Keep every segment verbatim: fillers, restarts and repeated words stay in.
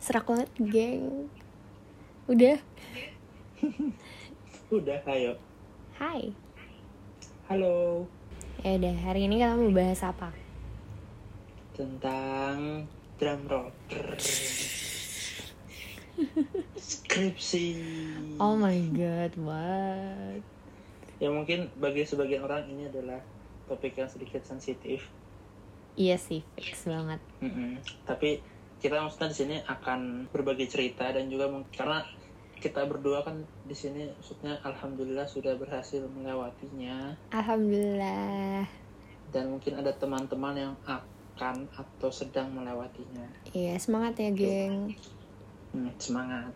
Serak banget, geng. Udah? Udah, ayo. Hai. Halo. Ya udah, hari ini kita mau bahas apa? Tentang Drumroader. Skripsi. Oh my god, what? Ya mungkin bagi sebagian orang ini adalah topik yang sedikit sensitif. Iya sih, fix banget. Mm-mm. Tapi kita maksudnya di sini akan berbagi cerita dan juga mungkin karena kita berdua kan di sini maksudnya alhamdulillah sudah berhasil melewatinya. Alhamdulillah. Dan mungkin ada teman-teman yang akan atau sedang melewatinya. Iya, semangat ya, geng. Hmm, semangat.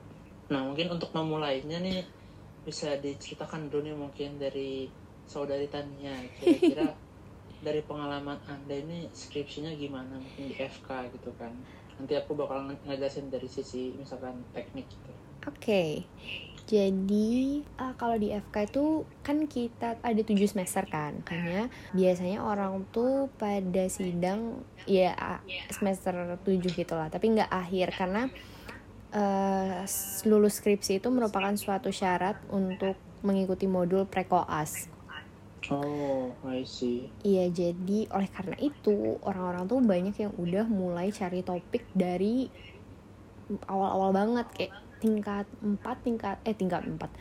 Nah, mungkin untuk memulainya nih bisa diceritakan dulu nih mungkin dari saudari Tania kira-kira. Dari pengalaman Anda ini skripsinya gimana mungkin di F K gitu kan. Nanti aku bakal ngejelasin dari sisi misalkan teknik gitu. Oke. Okay. Jadi uh, kalau di F K itu kan kita ada tujuh semester kan. Makanya biasanya orang tuh pada sidang ya semester tujuh gitu lah, tapi enggak akhir karena uh, lulus skripsi itu merupakan suatu syarat untuk mengikuti modul prekoas. Oh, I see. Iya, jadi oleh karena itu orang-orang tuh banyak yang udah mulai cari topik dari awal-awal banget kayak tingkat empat, tingkat eh tingkat empat.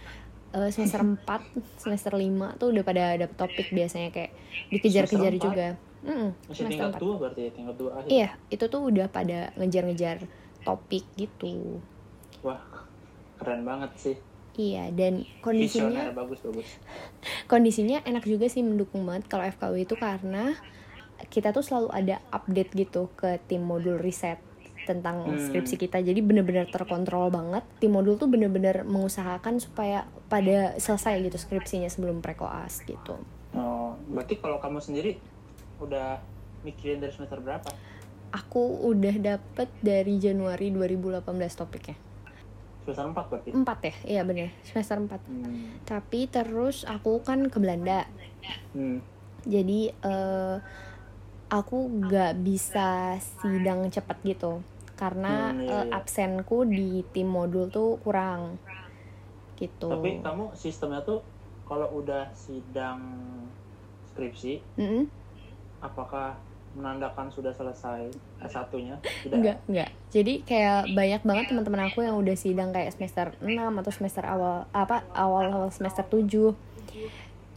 Uh, semester empat, semester lima tuh udah pada dapet topik biasanya kayak dikejar-kejar juga. Heeh. Tingkat dua berarti ya, tingkat dua akhir. Iya, itu tuh udah pada ngejar-ngejar topik gitu. Wah, keren banget sih. Iya, dan kondisinya bagus, bagus. Kondisinya enak juga sih, mendukung banget kalau F K W itu karena kita tuh selalu ada update gitu ke tim modul riset tentang hmm. skripsi kita. Jadi benar-benar terkontrol banget. Tim modul tuh benar-benar mengusahakan supaya pada selesai gitu skripsinya sebelum prekoas gitu. Oh, berarti kalau kamu sendiri udah mikirin dari semester berapa? Aku udah dapet dari Januari dua ribu delapan belas topiknya. Semester empat berarti? Empat ya, iya benar semester empat. Hmm. Tapi terus aku kan ke Belanda. Hmm. Jadi uh, aku gak bisa sidang cepet gitu. Karena hmm, iya, iya. Uh, absenku di tim modul tuh kurang gitu. Tapi kamu sistemnya tuh kalau udah sidang skripsi, mm-hmm. apakah menandakan sudah selesai S satunya? Enggak, enggak. Jadi kayak banyak banget teman-teman aku yang udah sidang kayak semester enam atau semester awal apa awal semester tujuh.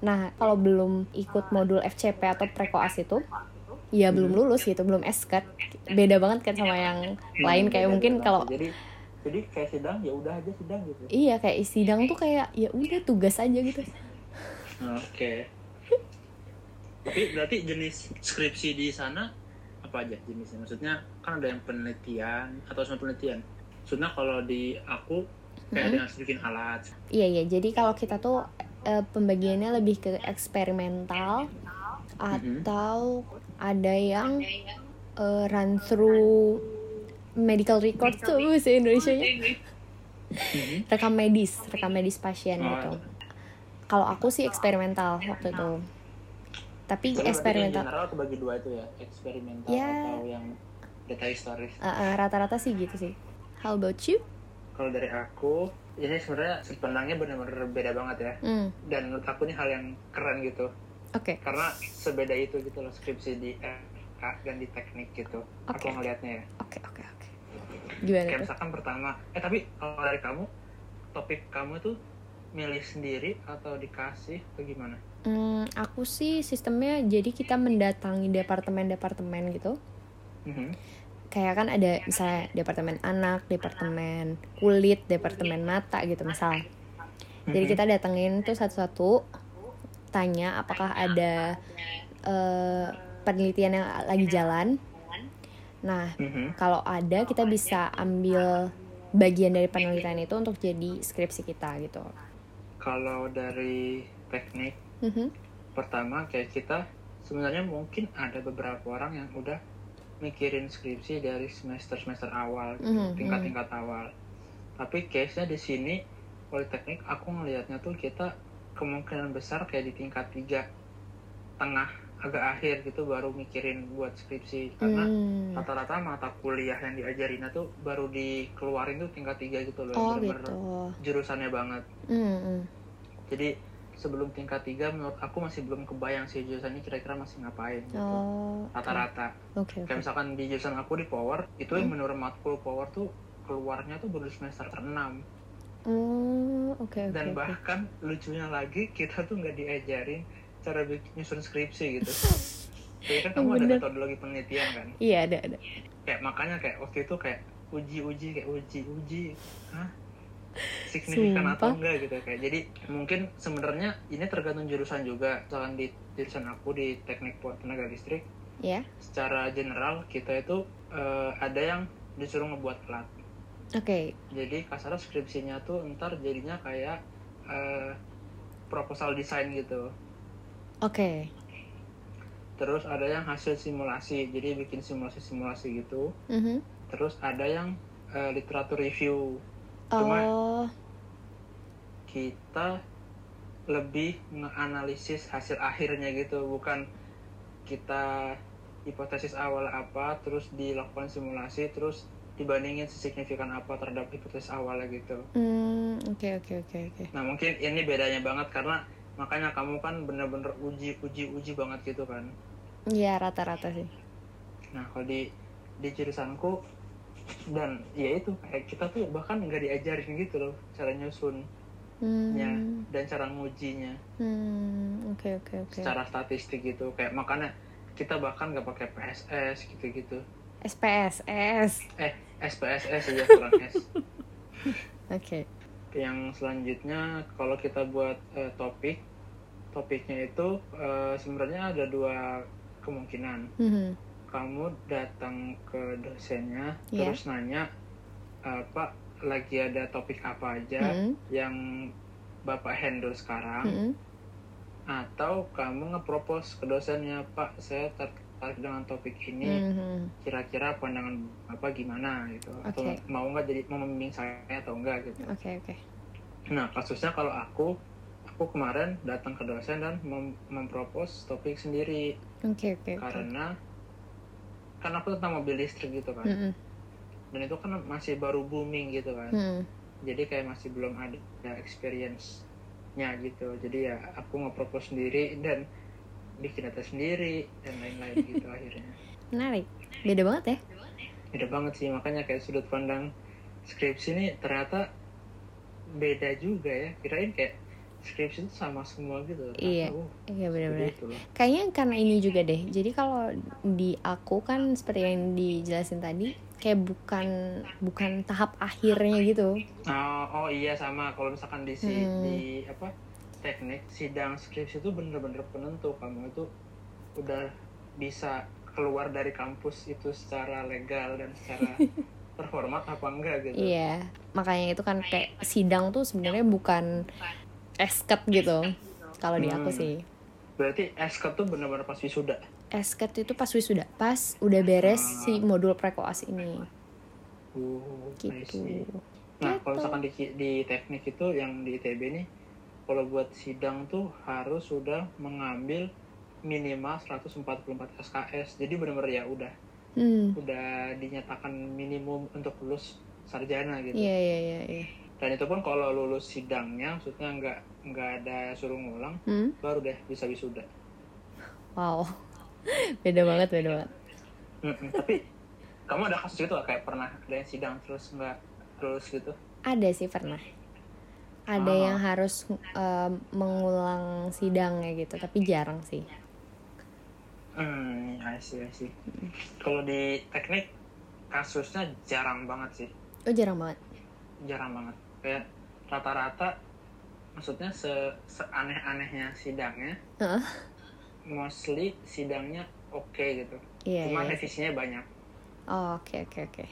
Nah, kalau belum ikut modul F C P atau prekoas itu, ya hmm. belum lulus gitu, belum S K S. Beda banget kan sama yang hmm, lain kayak beda, mungkin beda. Kalau jadi jadi kayak sidang ya udah aja sidang gitu. Iya, kayak sidang tuh kayak ya udah tugas aja gitu. Oke. Okay. Tapi berarti jenis skripsi di sana apa aja jenisnya? Maksudnya kan ada yang penelitian atau semua penelitian. Maksudnya kalau di aku kayak hmm. dengan bikin alat. Iya iya. Jadi kalau kita tuh e, pembagiannya lebih ke eksperimental atau hmm. ada yang e, run through medical record tuh bahasa Indonesianya. Hmm. Rekam medis, rekam medis pasien oh, gitu. Ya. Kalau aku sih eksperimental waktu itu. Tapi so, eksperimental general terbagi dua itu ya, eksperimental yeah. atau yang data historis. Uh, uh, rata-rata sih gitu sih. How about you? Kalau dari aku, ya sebenarnya sebenarnya benar-benar beda banget ya. Mm. Dan menurut aku ini hal yang keren gitu. Oke. Okay. Karena sebeda itu gitu loh skripsi di F K dan di teknik gitu. Okay. Aku ngelihatnya ya. Oke, okay, oke, okay, oke. Okay. Gimana? Kayak misalkan pertama, eh tapi kalau dari kamu topik kamu tuh milih sendiri atau dikasih atau gimana? Hmm, aku sih sistemnya jadi kita mendatangi departemen-departemen gitu. Mm-hmm. Kayak kan ada misalnya departemen anak, departemen kulit, departemen mata gitu misal. Mm-hmm. Jadi kita datengin tuh satu-satu, tanya apakah ada uh, penelitian yang lagi jalan. Nah, mm-hmm. kalau ada kita bisa ambil bagian dari penelitian itu untuk jadi skripsi kita gitu. Kalau dari teknik mm-hmm. pertama kayak kita sebenarnya mungkin ada beberapa orang yang udah mikirin skripsi dari semester-semester awal gitu, mm-hmm. tingkat-tingkat awal. Tapi case-nya di sini oleh teknik aku ngelihatnya tuh kita kemungkinan besar kayak di tingkat tiga tengah agak akhir gitu baru mikirin buat skripsi, karena hmm. rata-rata mata kuliah yang diajarin tuh baru dikeluarin tuh tingkat tiga gitu loh, oh, bener-bener gitu. Jurusannya banget. Hmm. Jadi sebelum tingkat tiga menurut aku masih belum kebayang sih jurusannya kira-kira masih ngapain gitu. Oh, rata-rata. Okay. Okay, okay. Kayak misalkan di jurusan aku di Power itu hmm. yang menurut matkul Power tuh keluarnya tuh baru semester enam. Oh, oke. Okay, Dan okay, bahkan okay. lucunya lagi kita tuh nggak diajarin cara nyusun skripsi gitu. Jadi kan kamu bener. ada metodologi penelitian kan? Iya ada ada. Kayak makanya kayak waktu itu kayak uji-uji kayak uji-uji, hah? Signifikan Sumpah. atau enggak gitu kayak. Jadi mungkin sebenarnya ini tergantung jurusan juga. Misalkan di jurusan aku di teknik tenaga listrik, yeah. secara general kita itu uh, ada yang disuruh ngebuat plat. Oke. Okay. Jadi kasar skripsinya tuh ntar jadinya kayak uh, proposal desain gitu. Oke. Okay. Terus ada yang hasil simulasi, jadi bikin simulasi-simulasi gitu. Mm-hmm. Terus ada yang uh, literatur review. Cuma oh. kita lebih ngeanalisis hasil akhirnya gitu, bukan kita hipotesis awal apa, terus dilakukan simulasi, terus dibandingin sesignifikan apa terhadap hipotesis awalnya gitu. Hmm, oke oke oke oke. Nah mungkin ini bedanya banget karena makanya kamu kan bener-bener uji uji uji banget gitu kan? Iya rata-rata sih. Nah kalau di di jurusanku dan ya itu kayak kita tuh bahkan nggak diajarin gitu loh cara nyusunnya hmm. dan cara ngujinya. Hmm, oke oke oke. Secara statistik gitu kayak makanya kita bahkan nggak pakai P S S gitu-gitu. S P S S Eh, S P S S aja kurang S. Oke. Okay. Yang selanjutnya kalau kita buat uh, topik, topiknya itu uh, sebenarnya ada dua kemungkinan. Mm-hmm. Kamu datang ke dosennya yeah. terus nanya, uh, Pak lagi ada topik apa aja mm-hmm. yang Bapak handle sekarang? Mm-hmm. Atau kamu nge-propose ke dosennya, Pak saya tertarik dengan topik ini, mm-hmm. kira-kira pandangan apa gimana gitu, okay. atau mau nggak jadi mau membimbing saya atau enggak gitu. Oke okay, oke. Okay. Nah kasusnya kalau aku, aku kemarin datang ke dosen dan mem- mempropos topik sendiri. Oke okay, oke. Okay, karena okay. kan aku tentang mobil listrik gitu kan, mm-hmm. dan itu kan masih baru booming gitu kan, mm-hmm. jadi kayak masih belum ada ya, experience-nya gitu, jadi ya aku ngepropos sendiri dan bikin data sendiri dan lain-lain gitu akhirnya. Menarik, beda banget ya? Beda banget sih, makanya kayak sudut pandang skripsi ini ternyata beda juga ya. Kirain kayak skripsi itu sama semua gitu. Iya, oh, iya benar-benar. Kayaknya karena ini juga deh. Jadi kalau di aku kan seperti yang dijelasin tadi, kayak bukan bukan tahap akhirnya gitu. Oh, oh iya sama. Kalau misalkan di si, hmm. di apa? teknik sidang skripsi itu bener-bener penentu kamu itu udah bisa keluar dari kampus itu secara legal dan secara terhormat apa enggak gitu. Iya, makanya itu kan kayak sidang tuh sebenarnya bukan esket gitu kalau di aku sih. Berarti esket tuh bener-bener pas wisuda. Esket itu pas wisuda, pas udah beres nah. si modul prekoas ini. Uh, gitu. Nah, kalau misalkan di, di teknik itu yang di I T B nih kalau buat sidang tuh harus sudah mengambil minimal seratus empat puluh empat S K S. Jadi benar-benar ya udah. Hmm. Udah dinyatakan minimum untuk lulus sarjana gitu. Iya, iya, iya, iya. Dan itu pun kalau lulus sidangnya maksudnya enggak enggak ada suruh ngulang, hmm? baru deh bisa wisuda. Wow. Beda banget, beda banget. Mm-mm, tapi kamu ada kasus gitu kayak pernah ada yang sidang terus enggak lulus gitu? Ada sih pernah. Ada oh. yang harus um, mengulang sidangnya gitu, tapi jarang sih. Hmm, I see, I see. Kalau di teknik, kasusnya jarang banget sih. Oh, jarang banget? Jarang banget. Kayak rata-rata, maksudnya se- seaneh-anehnya sidangnya, huh? mostly sidangnya oke okay, gitu. Yeah, Cuma yeah. revisinya banyak. Oh, oke, okay, oke, okay, oke. Okay.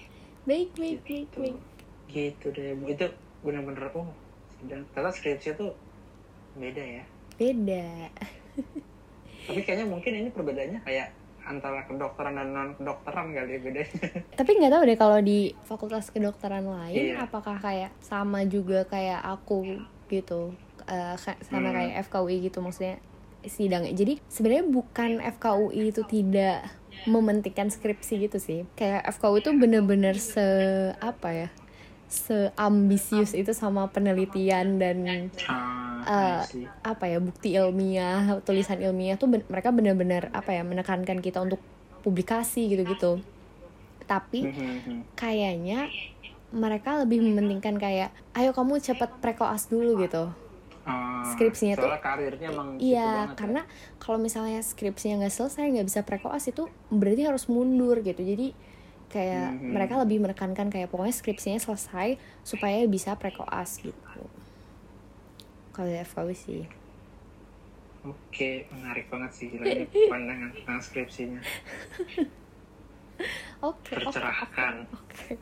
Baik, baik, baik, gitu. baik. Gitu deh, itu bener-bener, oh. Dan ternyata skripsi tuh beda ya. Beda. Tapi kayaknya mungkin ini perbedaannya kayak antara kedokteran dan non kedokteran kali ya bedanya. Tapi nggak tahu deh kalau di fakultas kedokteran lain iya. apakah kayak sama juga kayak aku gitu, uh, sama hmm. kayak F K W I gitu maksudnya sidangnya. Jadi sebenarnya bukan F K U I itu tidak mementingkan skripsi gitu sih. Kayak F K U I itu bener-bener se apa ya, seambisius itu sama penelitian dan uh, apa ya, bukti ilmiah, tulisan ilmiah tuh ben- mereka benar-benar apa ya, menekankan kita untuk publikasi gitu-gitu. Tapi kayaknya mereka lebih mementingkan kayak, ayo kamu cepet prekoas dulu gitu. Skripsinya tuh karirnya emang iya gitu, karena ya, kalau misalnya skripsinya nggak selesai nggak bisa prekoas itu berarti harus mundur gitu. Jadi kayak mm-hmm. mereka lebih menekankan kayak pokoknya skripsinya selesai supaya bisa prekoas gitu. Kalau di F K W sih. Oke, menarik banget sih lagi pandangan tentang skripsinya. Oke. Tercerahkan. Oke.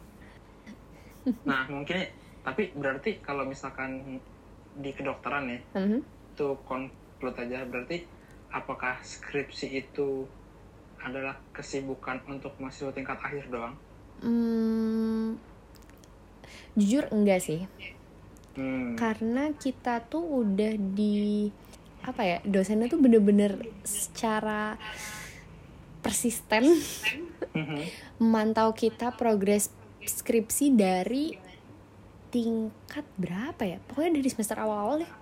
Nah mungkin, tapi berarti kalau misalkan di kedokteran ya, mm-hmm. tuh konklud aja berarti apakah skripsi itu adalah kesibukan untuk mahasiswa tingkat akhir doang? Hmm, jujur enggak sih, hmm. karena kita tuh udah di apa ya, dosennya tuh bener-bener secara persisten memantau kita progres skripsi dari tingkat berapa ya? Pokoknya dari semester awal-awal deh.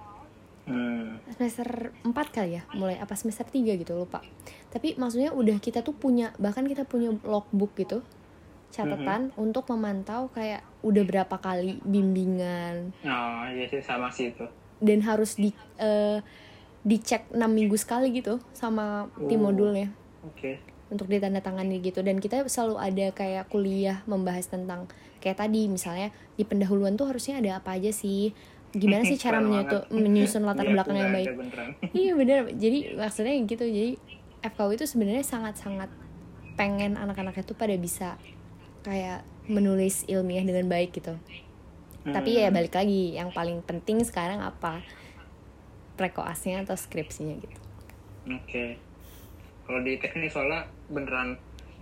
Hmm. Semester empat kali ya, mulai apa semester tiga gitu, lupa. Tapi maksudnya udah kita tuh punya, bahkan kita punya logbook gitu, catatan mm-hmm. untuk memantau kayak udah berapa kali bimbingan. Oh iya sih, sama sih itu. Dan harus di uh, dicek enam minggu sekali gitu sama tim uh, modulnya. Oke. Okay. Untuk ditandatangani gitu, dan kita selalu ada kayak kuliah membahas tentang kayak tadi misalnya di pendahuluan tuh harusnya ada apa aja sih, gimana sih cara menyusun, menyusun latar belakang yang baik. Iya benar. Jadi maksudnya gitu. Jadi F K W itu sebenarnya sangat-sangat pengen anak-anaknya tuh pada bisa kayak menulis ilmiah dengan baik gitu. Hmm. Tapi ya balik lagi, yang paling penting sekarang apa? Prekoasnya atau skripsinya gitu. Oke. Okay. Kalau di teknik soalnya beneran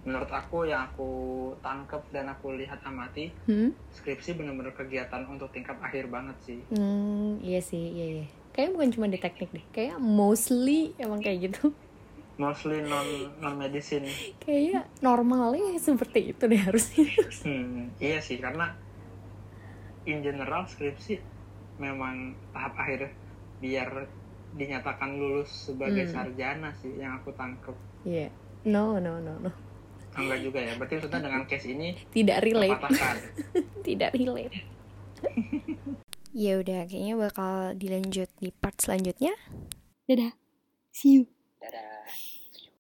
menurut aku yang aku tangkep dan aku lihat amati, hmm? skripsi benar-benar kegiatan untuk tingkat akhir banget sih. Hmm, iya sih, iya iya. Kayaknya bukan cuma di teknik deh, kayak mostly emang kayak gitu. Mostly non non medicine. Kayak normalnya seperti itu deh harusnya. Hmm, iya sih, karena in general skripsi memang tahap akhir biar dinyatakan lulus sebagai hmm. sarjana sih yang aku tangkep. Iya, yeah. no no no no. Enggak juga ya, berarti maksudnya dengan case ini tidak relate. Tidak relate. Ya udah, kayaknya bakal dilanjut di part selanjutnya. Dadah. See you. Dadah.